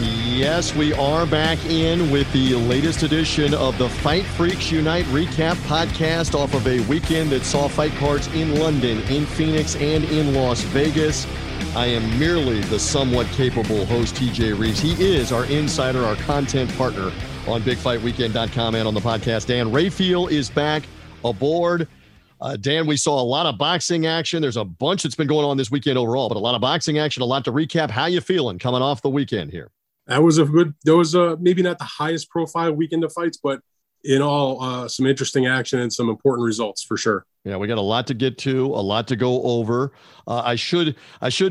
Yes, we are back in with the latest edition of the Fight Freaks Unite recap podcast off of a weekend that saw fight cards in London, in Phoenix, and in Las Vegas. I am merely the somewhat capable host, TJ Reeves. He is our insider, our content partner on BigFightWeekend.com and on the podcast. Dan Rayfield is back aboard. Dan, we saw a lot of boxing action. There's a bunch that's been going on this weekend overall, but a lot of boxing action, a lot to recap. How you feeling coming off the weekend here? That was a good, maybe not the highest profile weekend of fights, but in all, some interesting action and some important results for sure. Yeah, we got a lot to get to, a lot to go over. I should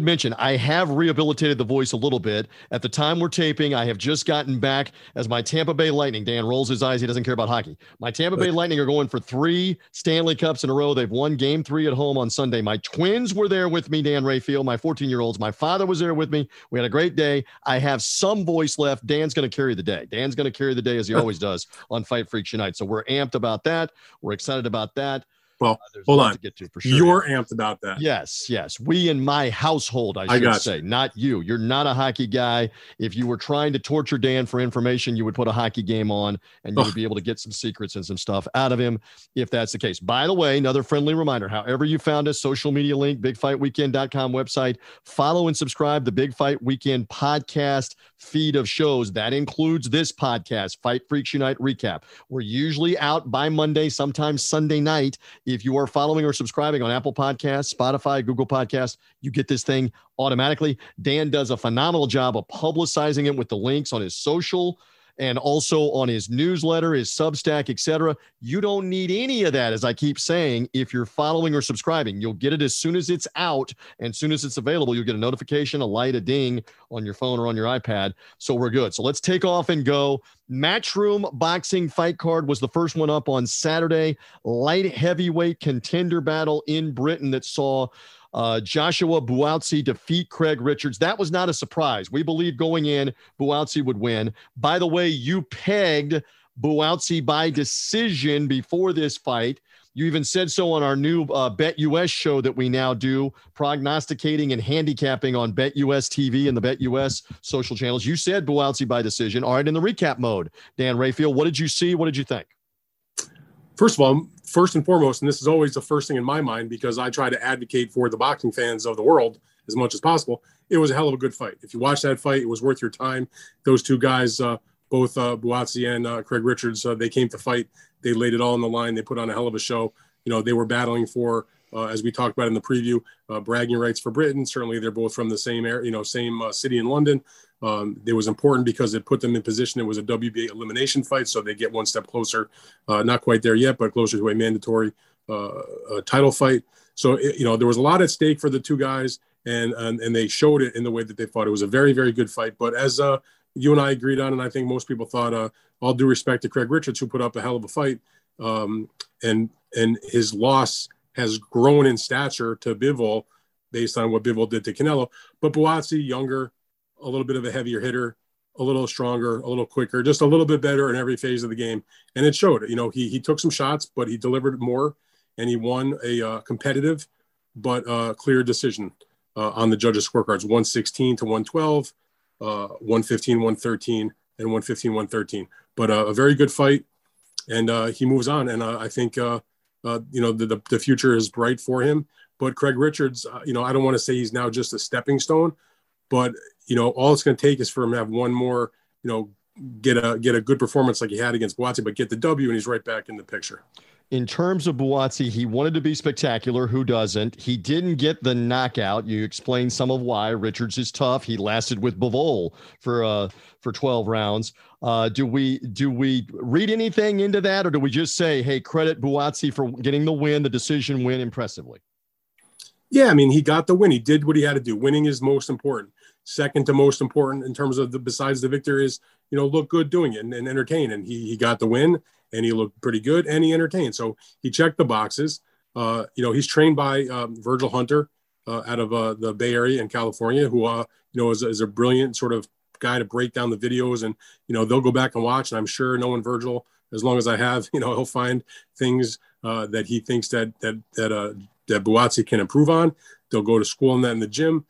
mention, I have rehabilitated the voice a little bit. At the time we're taping, I have just gotten back as my Tampa Bay Lightning. Dan rolls his eyes. He doesn't care about hockey. My Tampa Bay Lightning are going for 3 Stanley Cups in a row. They've won game 3 at home on Sunday. My twins were there with me, Dan Rayfield, my 14-year-olds. My father was there with me. We had a great day. I have some voice left. Dan's going to carry the day. Dan's going to carry the day as he always does on Fight Freaks Unite. So we're amped about that. We're excited about that. Well, hold on. To get to, for sure. You're amped about that. Yes, yes. We in my household, I should say, not you. You're not a hockey guy. If you were trying to torture Dan for information, you would put a hockey game on and you would be able to get some secrets and some stuff out of him if that's the case. By the way, another friendly reminder, however you found us, social media link, BigFightWeekend.com website, follow and subscribe the Big Fight Weekend podcast feed of shows. That includes this podcast, Fight Freaks Unite Recap. We're usually out by Monday, sometimes Sunday night. If you are following or subscribing on Apple Podcasts, Spotify, Google Podcasts, you get this thing automatically. Dan does a phenomenal job of publicizing it with the links on his social and also on his newsletter, his Substack, etc. You don't need any of that, as I keep saying. If you're following or subscribing, you'll get it as soon as it's out, and as soon as it's available, you'll get a notification, a light, a ding on your phone or on your iPad. So we're good. So let's take off and go. Matchroom boxing fight card was the first one up on Saturday. Light heavyweight contender battle in Britain that saw Joshua Buatsi defeat Craig Richards. That was not a surprise. We believed going in, Buatsi would win. By the way, you pegged Buatsi by decision before this fight. You even said so on our new BetUS show that we now do, prognosticating and handicapping on BetUS TV and the BetUS social channels. You said Buatsi by decision. All right, in the recap mode, Dan Rayfield, what did you see? What did you think? First of all, first and foremost, and this is always the first thing in my mind because I try to advocate for the boxing fans of the world as much as possible, it was a hell of a good fight. If you watch that fight, it was worth your time. Those two guys, both Buatsi and Craig Richards, they came to fight. They laid it all on the line. They put on a hell of a show. You know, they were battling for, as we talked about in the preview, bragging rights for Britain. Certainly they're both from the same area, you know, same city in London. It was important because it put them in position. It was a WBA elimination fight, so they get one step closer, not quite there yet, but closer to a mandatory title fight. So, you know, there was a lot at stake for the two guys, and they showed it in the way that they fought. It was a very, very good fight. But as you and I agreed on, and I think most people thought, all due respect to Craig Richards, who put up a hell of a fight, and his loss has grown in stature to Bivol based on what Bivol did to Canelo. But Buatsi, younger, a little bit of a heavier hitter, a little stronger, a little quicker, just a little bit better in every phase of the game. And it showed. You know, he took some shots, but he delivered more, and he won a competitive but clear decision on the judges' scorecards, 116 to 112, 115, 113, and 115, 113. But a very good fight, and he moves on. And I think, you know, the future is bright for him. But Craig Richards, you know, I don't want to say he's now just a stepping stone, but you know, all it's going to take is for him to have one more, you know, get a good performance like he had against Buatsi, but get the W, and he's right back in the picture. In terms of Buatsi, he wanted to be spectacular. Who doesn't? He didn't get the knockout. You explained some of why. Richards is tough. He lasted with Bivol for 12 rounds. Do we read anything into that, or do we just say, hey, credit Buatsi for getting the win, the decision win, impressively? Yeah, I mean, he got the win. He did what he had to do. Winning is most important. Second to most important in terms of besides the victory is, you know, look good doing it and entertain. And he got the win, and he looked pretty good, and he entertained. So he checked the boxes. You know, he's trained by Virgil Hunter out of the Bay Area in California, who, you know, is a brilliant sort of guy to break down the videos. And, you know, they'll go back and watch. And I'm sure knowing Virgil, as long as I have, you know, he'll find things that he thinks that Buatsi can improve on. They'll go to school on that in the gym.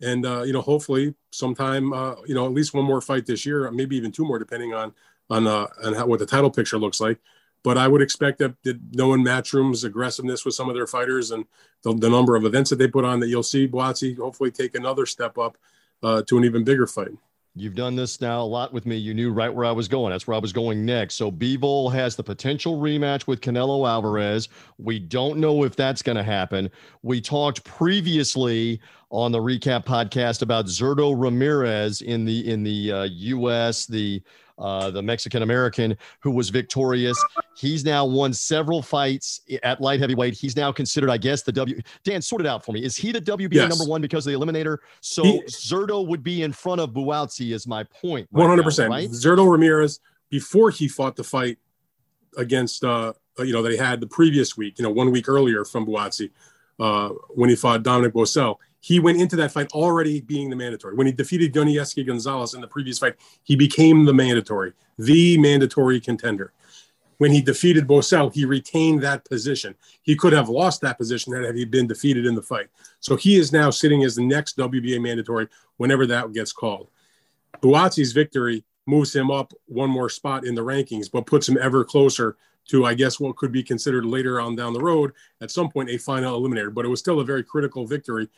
And, you know, hopefully sometime, you know, at least one more fight this year, maybe even two more, depending on how, what the title picture looks like. But I would expect that, knowing Matchroom's aggressiveness with some of their fighters and the number of events that they put on, that you'll see Buatsi hopefully take another step up to an even bigger fight. You've done this now a lot with me. You knew right where I was going. That's where I was going next. So Bivol has the potential rematch with Canelo Alvarez. We don't know if that's going to happen. We talked previously on the recap podcast about Zurdo Ramirez in the U.S., the Mexican-American who was victorious. He's now won several fights at light heavyweight. He's now considered, I guess, the W. Dan, sort it out for me. Is he the WBA number one because of the eliminator? So Zurdo would be in front of Buatsi is my point. Right 100%. Now, right? Zurdo Ramirez, before he fought the fight against, you know, that he had the previous week, you know, 1 week earlier from Buatsi, when he fought Dominic Bocel, he went into that fight already being the mandatory. When he defeated Gunniewski Gonzalez in the previous fight, he became the mandatory contender. When he defeated Bocel, he retained that position. He could have lost that position had he been defeated in the fight. So he is now sitting as the next WBA mandatory whenever that gets called. Buatsi's victory moves him up one more spot in the rankings, but puts him ever closer to, I guess, what could be considered later on down the road, at some point, a final eliminator. But it was still a very critical victory,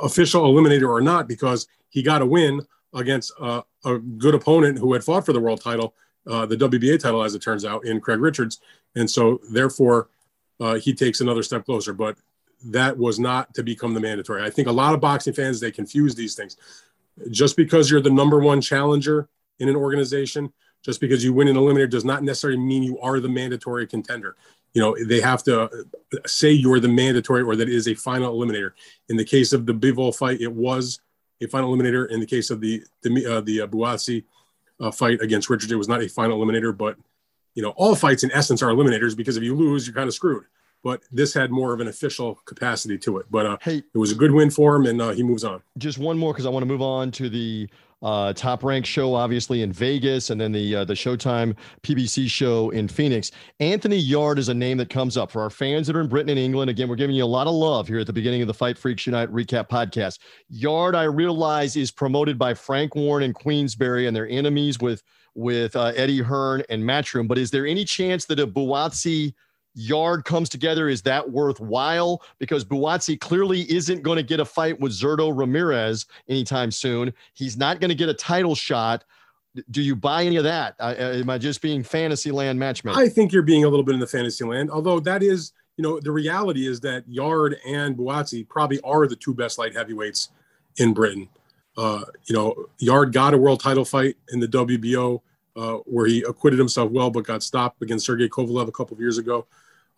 official eliminator or not, because he got a win against a good opponent who had fought for the world title, the WBA title, as it turns out, in Craig Richards. And so, therefore, he takes another step closer. But that was not to become the mandatory. I think a lot of boxing fans, they confuse these things. Just because you're the number one challenger in an organization, just because you win an eliminator does not necessarily mean you are the mandatory contender. You know, they have to say you're the mandatory or that it is a final eliminator. In the case of the Bivol fight, it was a final eliminator. In the case of the Buatsi fight against Richards, it was not a final eliminator. But, you know, all fights in essence are eliminators, because if you lose, you're kind of screwed. But this had more of an official capacity to it. But it was a good win for him, and he moves on. Just one more, because I want to move on to the Top Rank show, obviously, in Vegas, and then the Showtime PBC show in Phoenix. Anthony Yard is a name that comes up for our fans that are in Britain and England. Again, we're giving you a lot of love here at the beginning of the Fight Freaks Unite recap podcast. Yard, I realize, is promoted by Frank Warren and Queensberry, and their enemies with Eddie Hearn and Matchroom. But is there any chance that a Buatsi Yard comes together? Is that worthwhile? Because Buatsi clearly isn't going to get a fight with Zurdo Ramirez anytime soon. He's not going to get a title shot. Do you buy any of that? Am I just being fantasy land matchmaking? I think you're being a little bit in the fantasy land, although that is, you know, the reality is that Yard and Buatsi probably are the two best light heavyweights in Britain. You know, Yard got a world title fight in the WBO, where he acquitted himself well, but got stopped against Sergey Kovalev a couple of years ago.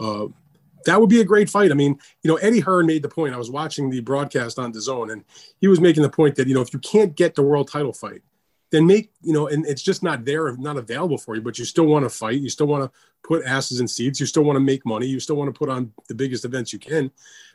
That would be a great fight. I mean, you know, Eddie Hearn made the point. I was watching the broadcast on DAZN, and he was making the point that, you know, if you can't get the world title fight, then make, you know, and it's just not there, not available for you, but you still want to fight. You still want to put asses in seats. You still want to make money. You still want to put on the biggest events you can.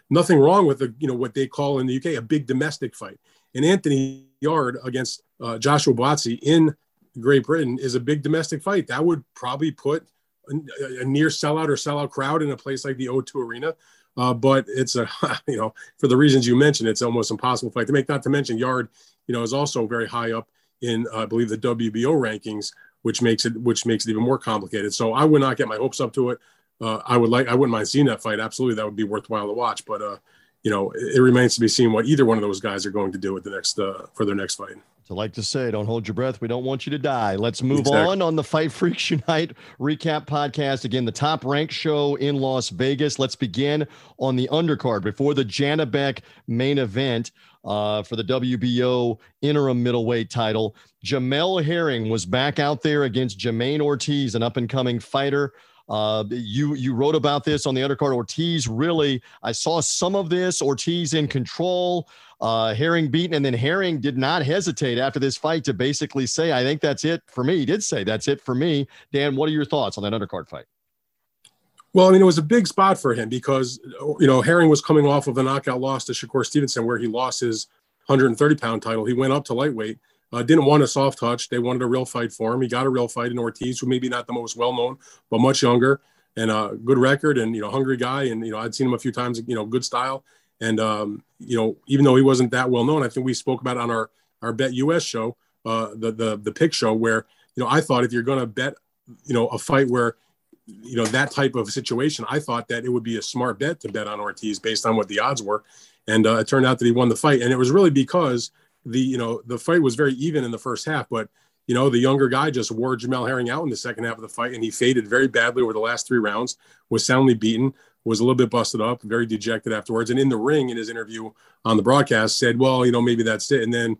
Nothing wrong with, you know, what they call in the UK a big domestic fight. And Anthony Yard against Joshua Buatsi in Great Britain is a big domestic fight. That would probably put a near sellout or sellout crowd in a place like the O2 Arena. But it's a, you know, for the reasons you mentioned, it's almost impossible fight to make, not to mention Yard, you know, is also very high up in, I believe, the WBO rankings, which makes it even more complicated. So I would not get my hopes up to it. I wouldn't mind seeing that fight. Absolutely. That would be worthwhile to watch, but, you know, it remains to be seen what either one of those guys are going to do at the next for their next fight. So, like to say, don't hold your breath. We don't want you to die. Let's move on the Fight Freaks Unite recap podcast. Again, the Top Rank show in Las Vegas. Let's begin on the undercard before the Janibek main event for the WBO interim middleweight title. Jamel Herring was back out there against Jamaine Ortiz, an up-and-coming fighter. You wrote about this on the undercard. Ortiz, really, I saw some of this. Ortiz in control, Herring beaten, and then Herring did not hesitate after this fight to basically say, I think that's it for me. He did say, that's it for me. Dan, what are your thoughts on that undercard fight? Well, I mean, it was a big spot for him because, you know, Herring was coming off of a knockout loss to Shakur Stevenson where he lost his 130-pound title. He went up to lightweight. Didn't want a soft touch. They wanted a real fight for him. He got a real fight in Ortiz, who maybe not the most well-known, but much younger and a good record and, you know, hungry guy. And, you know, I'd seen him a few times, you know, good style. And, you know, even though he wasn't that well known, I think we spoke about it on our BetUS show, the pick show, where, you know, I thought if you're going to bet, you know, a fight where, you know, that type of situation, I thought that it would be a smart bet to bet on Ortiz based on what the odds were. And it turned out that he won the fight. And it was really because the fight was very even in the first half, but, you know, the younger guy just wore Jamel Herring out in the second half of the fight, and he faded very badly over the last three rounds, was soundly beaten, was a little bit busted up, very dejected afterwards. And in the ring, in his interview on the broadcast, said, well, you know, maybe that's it. And then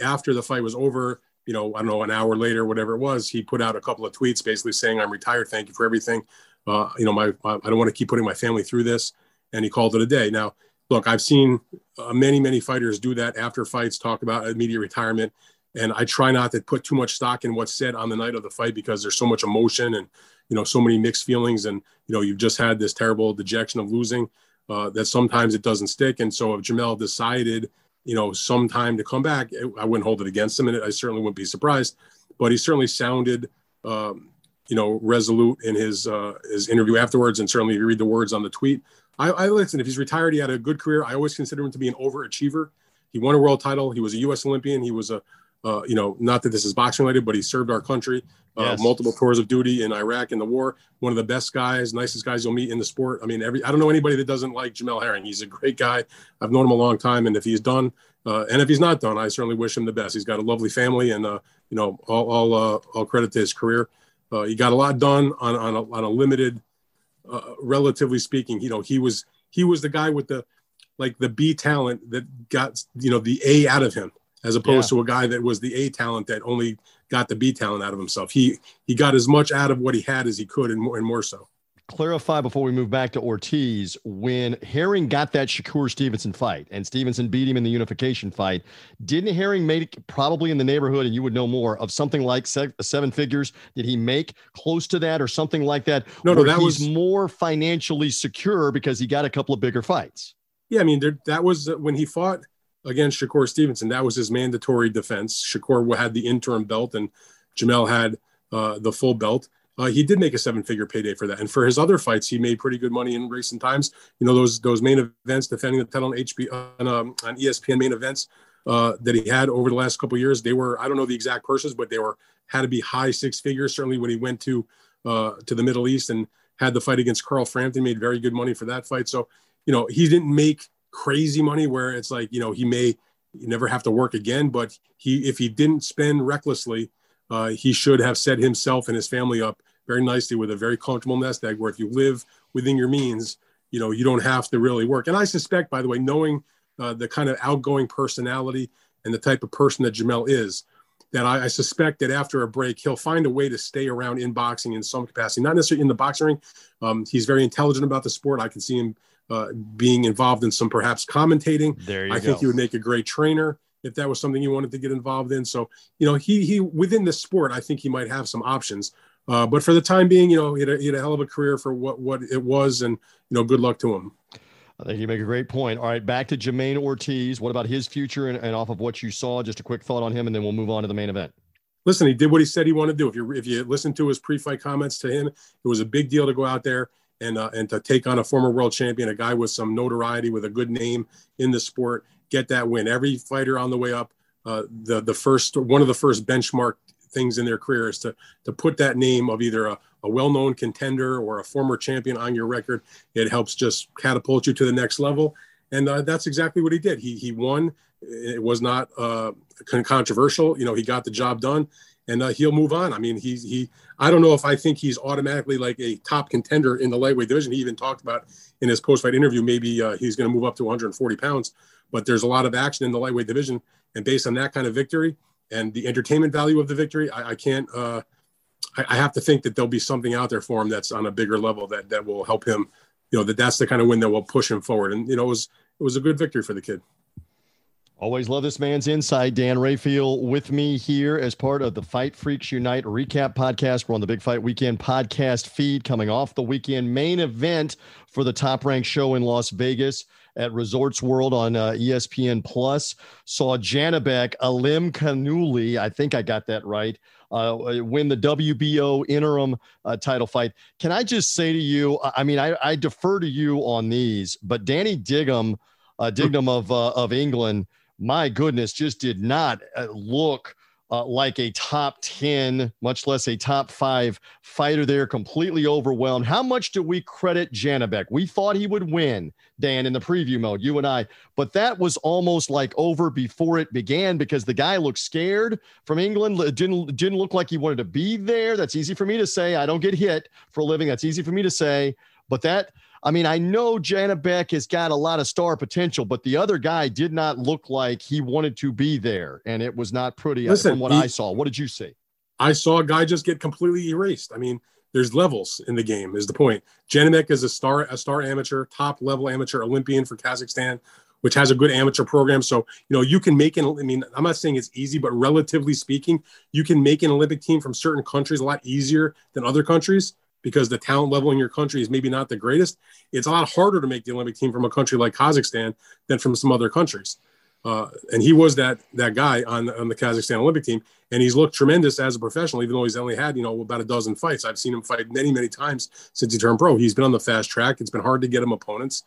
after the fight was over, you know, I don't know, an hour later, whatever it was, he put out a couple of tweets basically saying, I'm retired. Thank you for everything. You know, I don't want to keep putting my family through this. And he called it a day. Now, look, I've seen many fighters do that after fights, talk about immediate retirement. And I try not to put too much stock in what's said on the night of the fight, because there's so much emotion and, you know, so many mixed feelings. And, you know, you've just had this terrible dejection of losing that sometimes it doesn't stick. And so if Jamel decided, you know, sometime to come back, I wouldn't hold it against him. And I certainly wouldn't be surprised, but he certainly sounded, you know, resolute in his interview afterwards. And certainly if you read the words on the tweet, I listen, if he's retired, he had a good career. I always consider him to be an overachiever. He won a world title. He was a U.S. Olympian. He was a, you know, not that this is boxing related, but he served our country, yes, multiple tours of duty in Iraq in the war. One of the best guys, nicest guys you'll meet in the sport. I mean, I don't know anybody that doesn't like Jamel Herring. He's a great guy. I've known him a long time. And if he's done, and if he's not done, I certainly wish him the best. He's got a lovely family, and, you know, all credit to his career. He got a lot done on a limited, relatively speaking. You know, he was the guy with the B talent that got, you know, the A out of him, as opposed to a guy that was the A talent that only got the B talent out of himself. He got as much out of what he had as he could, and more so. Clarify before we move back to Ortiz, when Herring got that Shakur Stevenson fight and Stevenson beat him in the unification fight, didn't Herring make probably in the neighborhood, and you would know more, of something like seven figures? Did he make close to that or something like that? No, that was more financially secure because he got a couple of bigger fights. Yeah, I mean, that was when he fought against Shakur Stevenson. That was his mandatory defense. Shakur had the interim belt and Jamel had the full belt. He did make a seven-figure payday for that. And for his other fights, he made pretty good money in recent times. You know, those main events, defending the title on on ESPN main events that he had over the last couple of years, they were, I don't know the exact purses, but they were, had to be high six figures. Certainly when he went to the Middle East and had the fight against Carl Frampton, made very good money for that fight. So, you know, he didn't make crazy money where it's like, you know, he may never have to work again, but if he didn't spend recklessly, he should have set himself and his family up very nicely with a very comfortable nest egg, where if you live within your means, you know, you don't have to really work. And I suspect, by the way, knowing the kind of outgoing personality and the type of person that Jamel is, that I suspect that after a break, he'll find a way to stay around in boxing in some capacity, not necessarily in the boxing ring. He's very intelligent about the sport. I can see him being involved in some perhaps commentating. I think he would make a great trainer if that was something you wanted to get involved in. So, you know, he within the sport, I think he might have some options. But for the time being, you know, he had a hell of a career for what it was, and, you know, good luck to him. I think you make a great point. All right, back to Jamaine Ortiz. What about his future and off of what you saw? Just a quick thought on him, and then we'll move on to the main event. Listen, he did what he said he wanted to do. If you listen to his pre-fight comments to him, it was a big deal to go out there and to take on a former world champion, a guy with some notoriety, with a good name in the sport, get that win. Every fighter on the way up, one of the first benchmark things in their career is to put that name of either a well-known contender or a former champion on your record. It helps just catapult you to the next level. And that's exactly what he did. He won. It was not controversial. You know, he got the job done. And he'll move on. I mean, I don't know if I think he's automatically like a top contender in the lightweight division. He even talked about in his post-fight interview, maybe he's going to move up to 140 pounds, but there's a lot of action in the lightweight division. And based on that kind of victory and the entertainment value of the victory, I have to think that there'll be something out there for him that's on a bigger level that will help him, you know, that's the kind of win that will push him forward. And, you know, it was a good victory for the kid. Always love this man's insight. Dan Rayfield with me here as part of the Fight Freaks Unite recap podcast. We're on the Big Fight Weekend podcast feed, coming off the weekend main event for the Top Rank show in Las Vegas at Resorts World on ESPN Plus. Saw Janibek Alimkanuly, I think I got that right, win the WBO interim title fight. Can I just say to you, I mean, I defer to you on these, but Danny Dignum Dignum of England, my goodness, just did not look like a top 10, much less a top 5 fighter there, completely overwhelmed. How much do we credit Janibek? We thought he would win, Dan, in the preview mode, you and I, but that was almost like over before it began because the guy looked scared from England. It didn't look like he wanted to be there. That's easy for me to say. I don't get hit for a living. That's easy for me to say, but that, I mean, I know Janibek has got a lot of star potential, but the other guy did not look like he wanted to be there, and it was not pretty. Listen, from what I saw. What did you see? I saw a guy just get completely erased. I mean, there's levels in the game is the point. Janibek is a star amateur, top-level amateur Olympian for Kazakhstan, which has a good amateur program. So, you know, you can make an – I mean, I'm not saying it's easy, but relatively speaking, you can make an Olympic team from certain countries a lot easier than other countries, because the talent level in your country is maybe not the greatest. It's a lot harder to make the Olympic team from a country like Kazakhstan than from some other countries. And he was that guy on the Kazakhstan Olympic team. And he's looked tremendous as a professional, even though he's only had, you know, about a dozen fights. I've seen him fight many, many times since he turned pro. He's been on the fast track. It's been hard to get him opponents.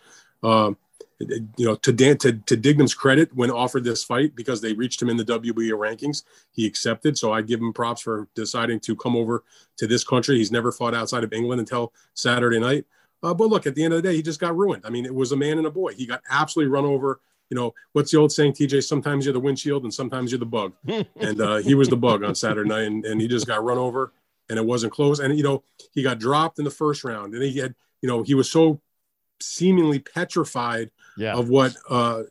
You know, to Dignum's credit, when offered this fight, because they reached him in the WBO rankings, he accepted. So I give him props for deciding to come over to this country. He's never fought outside of England until Saturday night. But look, at the end of the day, he just got ruined. I mean, it was a man and a boy. He got absolutely run over. You know, what's the old saying, TJ? Sometimes you're the windshield and sometimes you're the bug. And he was the bug on Saturday night, and he just got run over, and it wasn't close. And, you know, he got dropped in the first round, and he had, you know, he was so seemingly petrified of what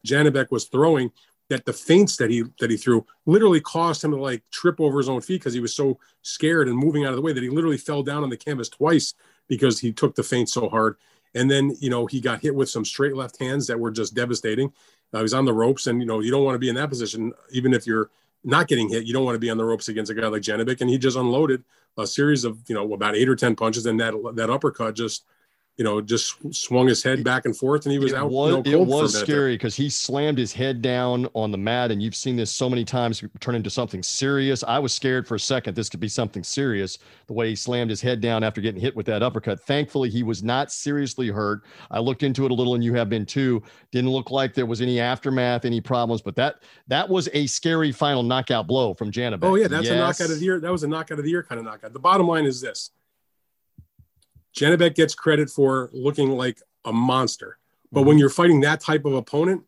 Janibek was throwing, that the feints that he threw literally caused him to like trip over his own feet because he was so scared and moving out of the way that he literally fell down on the canvas twice because he took the feint so hard. And then, you know, he got hit with some straight left hands that were just devastating. He was on the ropes, and, you know, you don't want to be in that position. Even if you're not getting hit, you don't want to be on the ropes against a guy like Janibek. And he just unloaded a series of, you know, about 8 or 10 punches, and that uppercut just, you know, just swung his head back and forth, and he was out. It was scary because he slammed his head down on the mat, and you've seen this so many times turn into something serious. I was scared for a second this could be something serious, the way he slammed his head down after getting hit with that uppercut. Thankfully, he was not seriously hurt. I looked into it a little, and you have been too. Didn't look like there was any aftermath, any problems, but that was a scary final knockout blow from Janibek. Oh, yeah, that's a knockout of the year. That was a knockout of the year kind of knockout. The bottom line is this. Janibek gets credit for looking like a monster, but when you're fighting that type of opponent,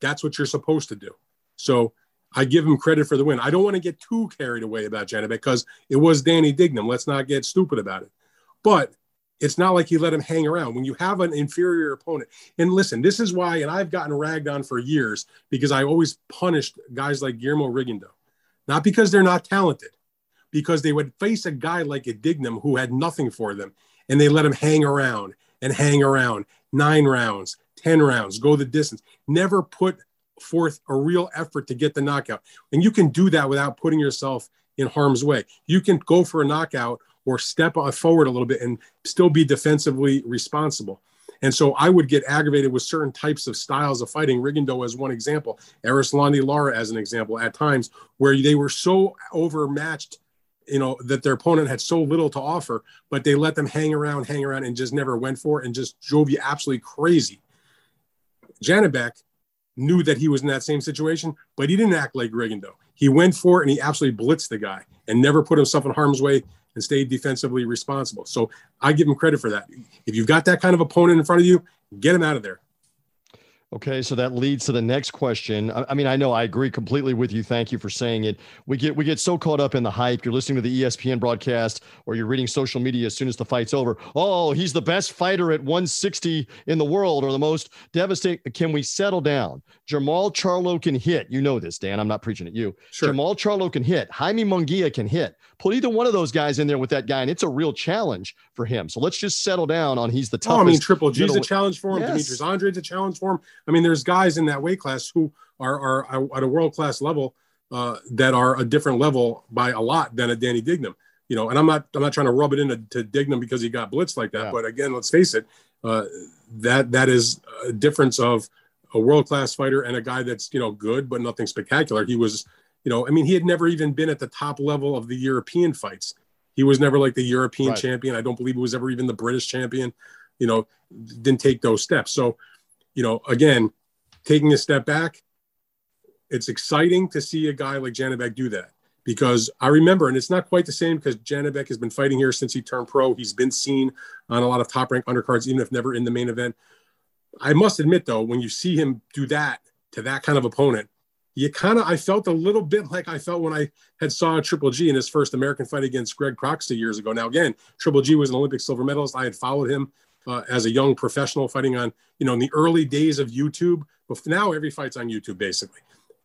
that's what you're supposed to do. So I give him credit for the win. I don't want to get too carried away about Janibek because it was Danny Dignum. Let's not get stupid about it, but it's not like he let him hang around when you have an inferior opponent. And listen, this is why, and I've gotten ragged on for years because I always punished guys like Guillermo Rigondeaux, not because they're not talented, because they would face a guy like a Dignum who had nothing for them. And they let him hang around, 9 rounds, 10 rounds, go the distance, never put forth a real effort to get the knockout. And you can do that without putting yourself in harm's way. You can go for a knockout or step forward a little bit and still be defensively responsible. And so I would get aggravated with certain types of styles of fighting. Rigondeaux as one example, Arislandi Lara as an example, at times where they were so overmatched, you know, that their opponent had so little to offer, but they let them hang around and just never went for it and just drove you absolutely crazy. Janibek knew that he was in that same situation, but he didn't act like Rigondeaux. He went for it and he absolutely blitzed the guy and never put himself in harm's way and stayed defensively responsible. So I give him credit for that. If you've got that kind of opponent in front of you, get him out of there. Okay, so that leads to the next question. I mean, I know I agree completely with you. Thank you for saying it. We get so caught up in the hype. You're listening to the ESPN broadcast or you're reading social media as soon as the fight's over. Oh, he's the best fighter at 160 in the world or the most devastating. Can we settle down? Jermall Charlo can hit. You know this, Dan. I'm not preaching at you. Sure. Jermall Charlo can hit. Jaime Munguia can hit. Put either one of those guys in there with that guy, and it's a real challenge for him. So let's just settle down on he's the toughest. Oh, I mean, Triple G's a challenge for him. Yes. Demetrius Andre's a challenge for him. I mean, there's guys in that weight class who are at a world-class level that are a different level by a lot than a Danny Dignum, you know, and I'm not trying to rub it into Dignum because he got blitzed like that. Yeah. But again, let's face it, that is a difference of a world-class fighter and a guy that's, you know, good, but nothing spectacular. He was, you know, I mean, he had never even been at the top level of the European fights. He was never like the European champion. I don't believe he was ever even the British champion, you know, didn't take those steps. So, you know, again, taking a step back, it's exciting to see a guy like Janibek do that, because I remember, and it's not quite the same because Janibek has been fighting here since he turned pro. He's been seen on a lot of top-ranked undercards, even if never in the main event. I must admit, though, when you see him do that to that kind of opponent, I felt a little bit like I felt when I had saw Triple G in his first American fight against Greg Proxy years ago. Now, again, Triple G was an Olympic silver medalist. I had followed him as a young professional fighting on, in the early days of YouTube. But now every fight's on YouTube, basically.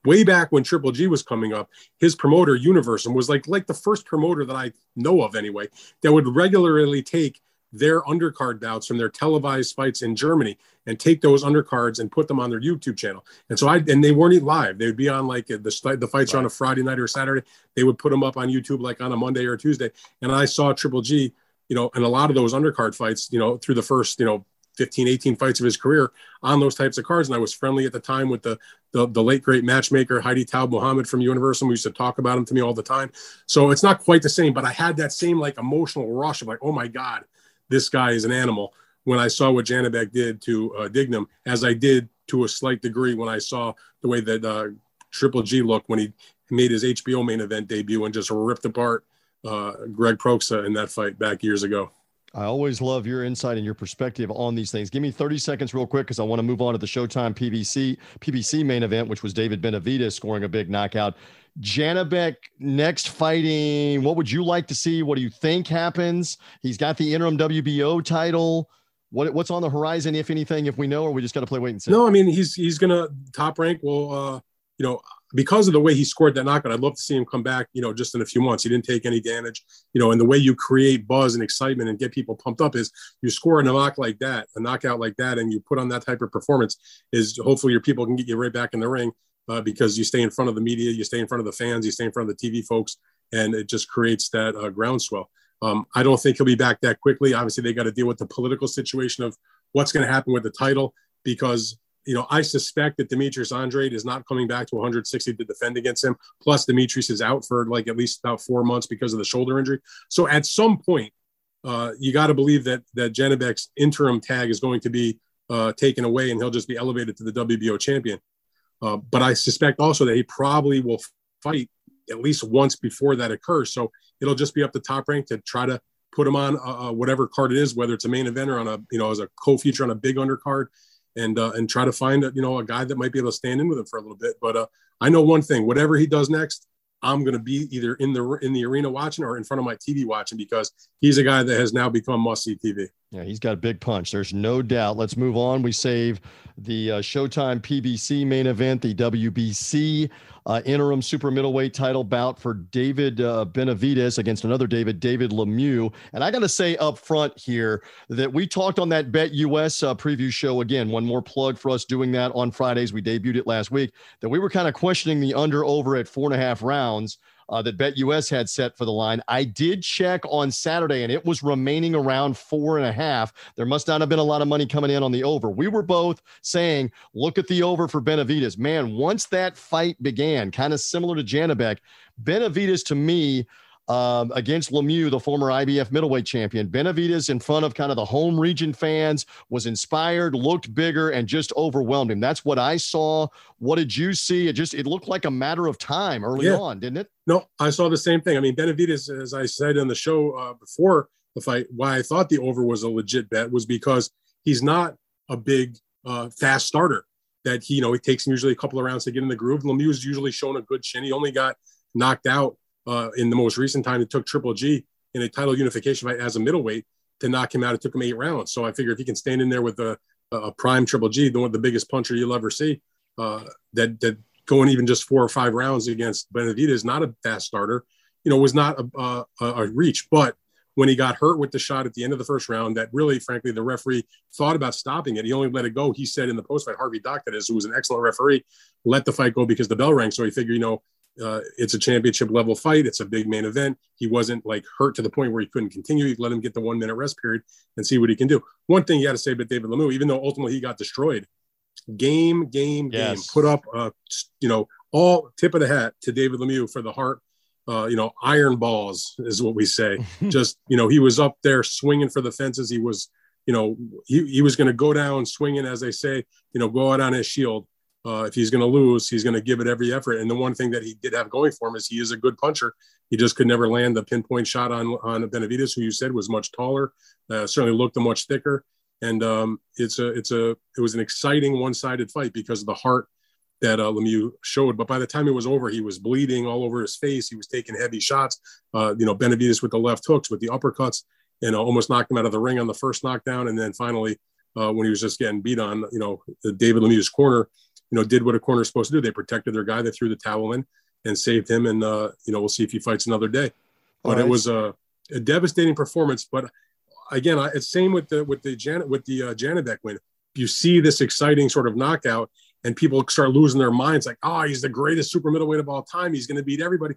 Way back when Triple G was coming up, his promoter, Universum, was like the first promoter that I know of anyway, that would regularly take their undercard bouts from their televised fights in Germany and take those undercards and put them on their YouTube channel. And so and they weren't live. They would be on the fights right on a Friday night or Saturday. They would put them up on YouTube like on a Monday or a Tuesday. And I saw Triple G, and a lot of those undercard fights, through the first, 15, 18 fights of his career on those types of cards. And I was friendly at the time with the late great matchmaker, Heidi Taub Mohammed from Universal. We used to talk about him to me all the time. So it's not quite the same, but I had that same emotional rush of oh my God, this guy is an animal, when I saw what Janibek did to Dignum, as I did to a slight degree when I saw the way that Triple G looked when he made his HBO main event debut and just ripped apart Greg Proxa in that fight back years ago. I always love your insight and your perspective on these things. Give me 30 seconds real quick because I want to move on to the Showtime PBC main event, which was David Benavidez scoring a big knockout. Janibek next fighting. What would you like to see? What do you think happens? He's got the interim WBO title. What's on the horizon, if anything, if we know, or we just got to play wait and see? No, I mean, he's going to top rank. Well, because of the way he scored that knockout, I'd love to see him come back, just in a few months. He didn't take any damage, and the way you create buzz and excitement and get people pumped up is you score a knockout like that, and you put on that type of performance is hopefully your people can get you right back in the ring because you stay in front of the media, you stay in front of the fans, you stay in front of the TV folks, and it just creates that groundswell. I don't think he'll be back that quickly. Obviously, they got to deal with the political situation of what's going to happen with the title because I suspect that Demetrius Andrade is not coming back to 160 to defend against him. Plus, Demetrius is out for at least about 4 months because of the shoulder injury. So at some point, you got to believe that Janibek's interim tag is going to be taken away and he'll just be elevated to the WBO champion. But I suspect also that he probably will fight at least once before that occurs. So it'll just be up to Top Rank to try to put him on whatever card it is, whether it's a main event or on as a co-feature on a big undercard. And try to find a guy that might be able to stand in with him for a little bit. But I know one thing: whatever he does next, I'm going to be either in the arena watching or in front of my TV watching, because he's a guy that has now become must-see TV. Yeah, he's got a big punch. There's no doubt. Let's move on. We save the Showtime PBC main event, the WBC interim super middleweight title bout for David Benavidez against another David Lemieux. And I got to say up front here that we talked on that BetUS preview show. Again, one more plug for us doing that on Fridays. We debuted it last week, that we were kind of questioning the under-over at 4.5 rounds that BetUS had set for the line. I did check on Saturday, and it was remaining around 4.5. There must not have been a lot of money coming in on the over. We were both saying, look at the over for Benavidez. Man, once that fight began, kind of similar to Janibek, Benavidez to me against Lemieux, the former IBF middleweight champion, Benavidez in front of kind of the home region fans was inspired, looked bigger, and just overwhelmed him. That's what I saw. What did you see? It looked like a matter of time early on, didn't it? No, I saw the same thing. I mean, Benavidez, as I said on the show before the fight, why I thought the over was a legit bet was because he's not a big fast starter. That he, it takes him usually a couple of rounds to get in the groove. Lemieux's usually shown a good chin. He only got knocked out in the most recent time. It took Triple G in a title unification fight as a middleweight to knock him out. It took him 8 rounds. So I figure if he can stand in there with a prime Triple G, the biggest puncher you'll ever see, that going even just 4 or 5 rounds against Benavidez, not a fast starter, was not a reach. But when he got hurt with the shot at the end of the first round, that really, frankly, the referee thought about stopping it. He only let it go. He said in the post-fight, Harvey Doctez, who was an excellent referee, let the fight go because the bell rang. So he figured, it's a championship level fight. It's a big main event. He wasn't hurt to the point where he couldn't continue. He let him get the 1-minute rest period and see what he can do. One thing you got to say about David Lemieux, even though ultimately he got destroyed, game, put up, all tip of the hat to David Lemieux for the heart, iron balls is what we say. Just, he was up there swinging for the fences. He was, he was going to go down swinging, as they say, go out on his shield. If he's going to lose, he's going to give it every effort. And the one thing that he did have going for him is he is a good puncher. He just could never land the pinpoint shot on Benavidez, who you said was much taller, certainly looked much thicker. And it was an exciting one-sided fight because of the heart that Lemieux showed. But by the time it was over, he was bleeding all over his face. He was taking heavy shots. Benavidez with the left hooks, with the uppercuts, and almost knocked him out of the ring on the first knockdown. And then finally, when he was just getting beat on, David Lemieux's corner, did what a corner is supposed to do. They protected their guy. They threw the towel in and saved him. And, we'll see if he fights another day. But it was a devastating performance. But again, it's same with the Janibek win. You see this exciting sort of knockout and people start losing their minds. Like, he's the greatest super middleweight of all time. He's going to beat everybody.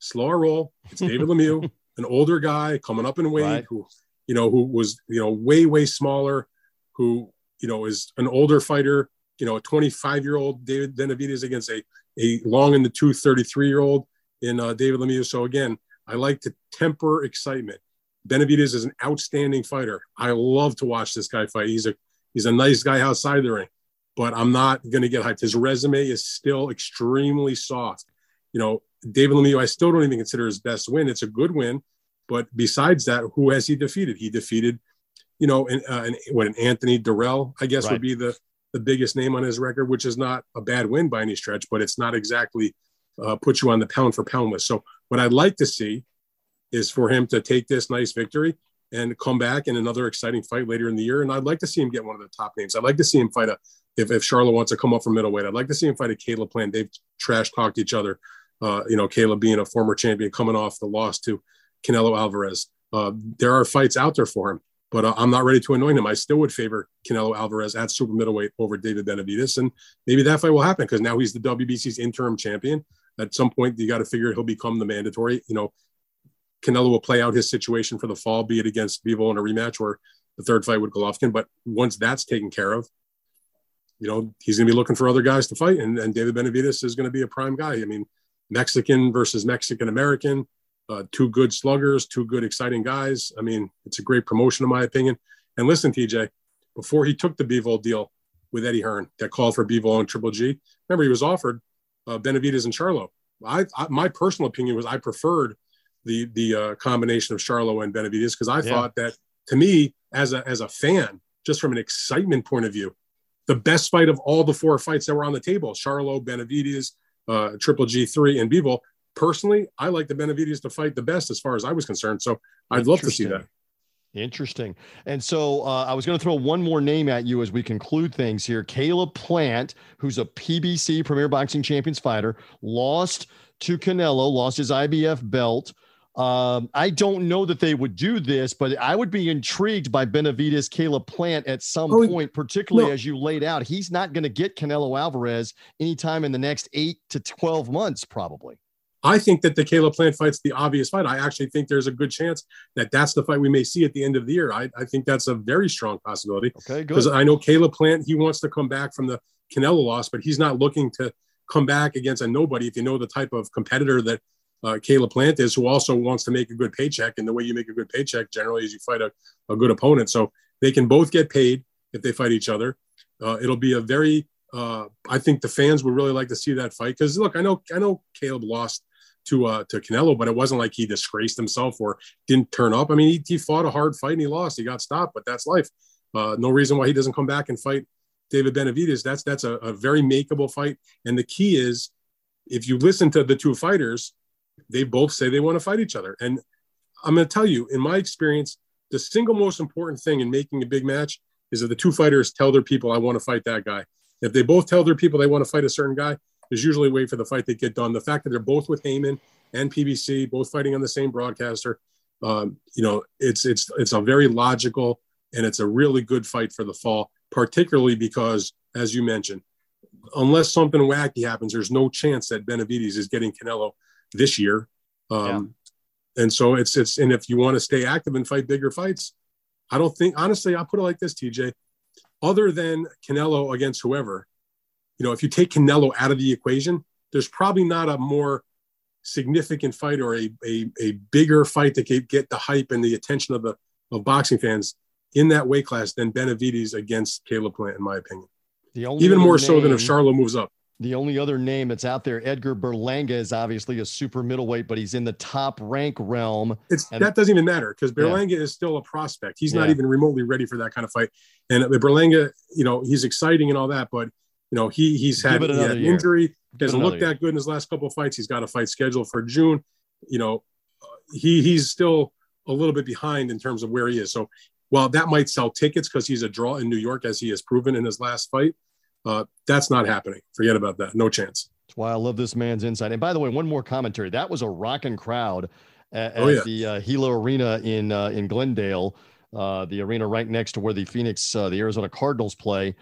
Slow roll. It's David Lemieux, an older guy coming up in weight, who was, way, way smaller, who, is an older fighter. A 25-year-old David Benavidez against a long in the tooth 33-year-old in David Lemieux. So again, I like to temper excitement. Benavidez is an outstanding fighter. I love to watch this guy fight. He's a nice guy outside the ring, but I'm not going to get hyped. His resume is still extremely soft. David Lemieux, I still don't even consider his best win. It's a good win, but besides that, who has he defeated? He defeated, an Anthony Durrell, I guess, would be the biggest name on his record, which is not a bad win by any stretch, but it's not exactly put you on the pound for pound list. So what I'd like to see is for him to take this nice victory and come back in another exciting fight later in the year. And I'd like to see him get one of the top names. I'd like to see him fight if Charlo wants to come up from middleweight, I'd like to see him fight a Caleb Plant. They've trash talked each other. Caleb being a former champion coming off the loss to Canelo Alvarez. There are fights out there for him. But I'm not ready to anoint him. I still would favor Canelo Alvarez at super middleweight over David Benavidez. And maybe that fight will happen because now he's the WBC's interim champion. At some point, you got to figure he'll become the mandatory. Canelo will play out his situation for the fall, be it against Bivol in a rematch or the third fight with Golovkin. But once that's taken care of, he's going to be looking for other guys to fight. And David Benavidez is going to be a prime guy. I mean, Mexican versus Mexican-American. Two good sluggers, two good exciting guys. I mean, it's a great promotion in my opinion. And listen, TJ, before he took the Bivol deal with Eddie Hearn that called for Bivol and Triple G, remember he was offered Benavidez and Charlo. My personal opinion was I preferred the combination of Charlo and Benavidez because I thought that, to me, as a fan, just from an excitement point of view, the best fight of all the four fights that were on the table, Charlo, Benavidez, Triple G 3, and Bivol. Personally, I like the Benavidez to fight the best as far as I was concerned. So I'd love to see that. Interesting. And so I was going to throw one more name at you as we conclude things here. Caleb Plant, who's a PBC Premier Boxing Champions fighter, lost to Canelo, lost his IBF belt. I don't know that they would do this, but I would be intrigued by Benavidez, Caleb Plant at some point, particularly as you laid out. He's not going to get Canelo Alvarez anytime in the next 8 to 12 months, probably. I think that the Caleb Plant fight's the obvious fight. I actually think there's a good chance that that's the fight we may see at the end of the year. I think that's a very strong possibility. Okay, good. Because I know Caleb Plant, he wants to come back from the Canelo loss, but he's not looking to come back against a nobody. If you know the type of competitor that Caleb Plant is, who also wants to make a good paycheck. And the way you make a good paycheck generally is you fight a good opponent. So they can both get paid if they fight each other. It'll be a very, I think the fans would really like to see that fight. Because look, I know Caleb lost to Canelo, but it wasn't like he disgraced himself or didn't turn up. I mean, he fought a hard fight and he lost. He got stopped, but that's life. No reason why he doesn't come back and fight David Benavidez. That's a very makeable fight. And the key is, if you listen to the two fighters, they both say they want to fight each other. And I'm going to tell you, in my experience, the single most important thing in making a big match is that the two fighters tell their people, I want to fight that guy. If they both tell their people they want to fight a certain guy, there's usually a way for the fight to get done. The fact that they're both with Heyman and PBC, both fighting on the same broadcaster, it's a very logical and it's a really good fight for the fall, particularly because, as you mentioned, unless something wacky happens, there's no chance that Benavidez is getting Canelo this year. And so and if you want to stay active and fight bigger fights, I don't think, honestly, I'll put it like this, TJ, other than Canelo against whoever, if you take Canelo out of the equation, there's probably not a more significant fight or a bigger fight that could get the hype and the attention of boxing fans in that weight class than Benavidez against Caleb Plant, in my opinion. The only even more name, so than if Charlo moves up. The only other name that's out there, Edgar Berlanga, is obviously a super middleweight, but he's in the top rank realm. That doesn't even matter because Berlanga is still a prospect. He's not even remotely ready for that kind of fight. And Berlanga, you know, he's exciting and all that, but you know, he's had an injury. Doesn't look that good in his last couple of fights. He's got a fight scheduled for June. You know, he's still a little bit behind in terms of where he is. So while that might sell tickets because he's a draw in New York, as he has proven in his last fight, that's not happening. Forget about that. No chance. That's why I love this man's insight. And by the way, one more commentary. That was a rocking crowd at the Gila Arena in Glendale. The arena right next to where the Phoenix, the Arizona Cardinals play.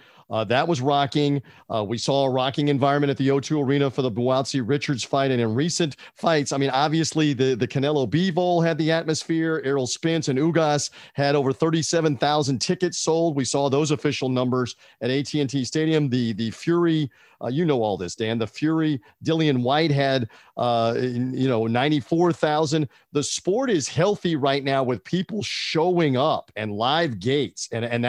That was rocking. We saw a rocking environment at the O2 Arena for the Buatsi-Richards fight. And in recent fights, I mean, obviously the Canelo Bivol had the atmosphere. Errol Spence and Ugas had over 37,000 tickets sold. We saw those official numbers at AT&T Stadium. The Fury, you know all this, Dan. The Fury, Dillian White had, 94,000. The sport is healthy right now with people showing up and live gates. And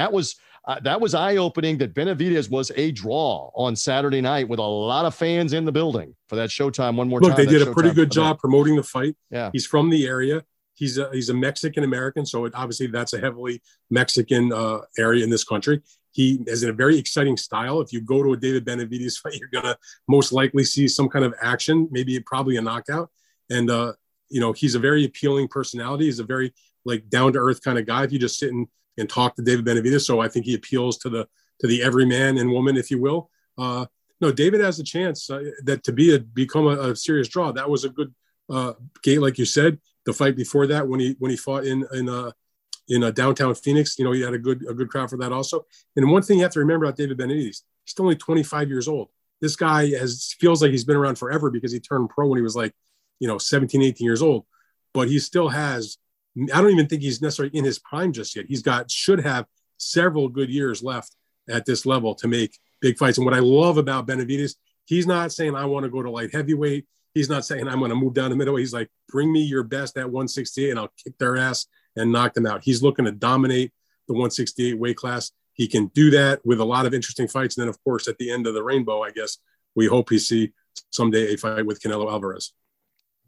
that was eye-opening that Benavidez was a draw on Saturday night with a lot of fans in the building for that Showtime one more time. Look, they did a pretty good job promoting the fight. Yeah. He's from the area. He's a Mexican-American, so obviously that's a heavily Mexican area in this country. He is in a very exciting style. If you go to a David Benavidez fight, you're going to most likely see some kind of action, probably a knockout. And, he's a very appealing personality. He's a very, down-to-earth kind of guy. If you just sit and talk to David Benavidez. So I think he appeals to the every man and woman, if you will. No, David has a chance that to become a serious draw. That was a good gate, like you said. The fight before that, when he fought in downtown Phoenix, he had a good crowd for that also. And one thing you have to remember about David Benavidez, he's only 25 years old. This guy feels like he's been around forever because he turned pro when he was 17, 18 years old. But he still has. I don't even think he's necessarily in his prime just yet. He's should have several good years left at this level to make big fights. And what I love about Benavidez, he's not saying, I want to go to light heavyweight. He's not saying, I'm going to move down to middleweight. He's like, bring me your best at 168 and I'll kick their ass and knock them out. He's looking to dominate the 168 weight class. He can do that with a lot of interesting fights. And then, of course, at the end of the rainbow, I guess we hope we see someday a fight with Canelo Alvarez.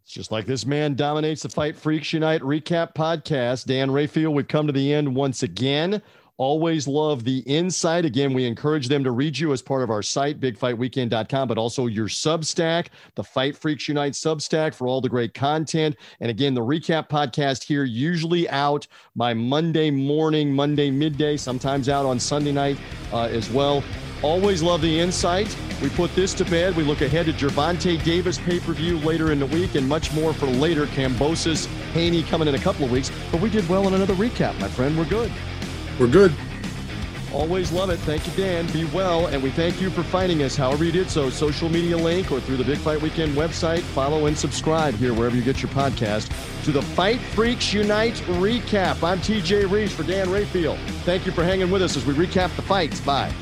Just like this man dominates the Fight Freaks Unite recap podcast. Dan Rayfield, we've come to the end once again. Always love the insight. Again, we encourage them to read you as part of our site, BigFightWeekend.com, but also your Substack, the Fight Freaks Unite Substack, for all the great content. And again, the recap podcast here, usually out by Monday morning, Monday midday, sometimes out on Sunday night as well. Always love the insight. We put this to bed. We look ahead to Gervonta Davis pay-per-view later in the week and much more for later. Cambosis, Haney coming in a couple of weeks. But we did well in another recap, my friend. We're good. We're good. Always love it. Thank you, Dan. Be well. And we thank you for finding us however you did so. Social media link or through the Big Fight Weekend website. Follow and subscribe here wherever you get your podcast to the Fight Freaks Unite recap. I'm TJ Reeves for Dan Rayfield. Thank you for hanging with us as we recap the fights. Bye.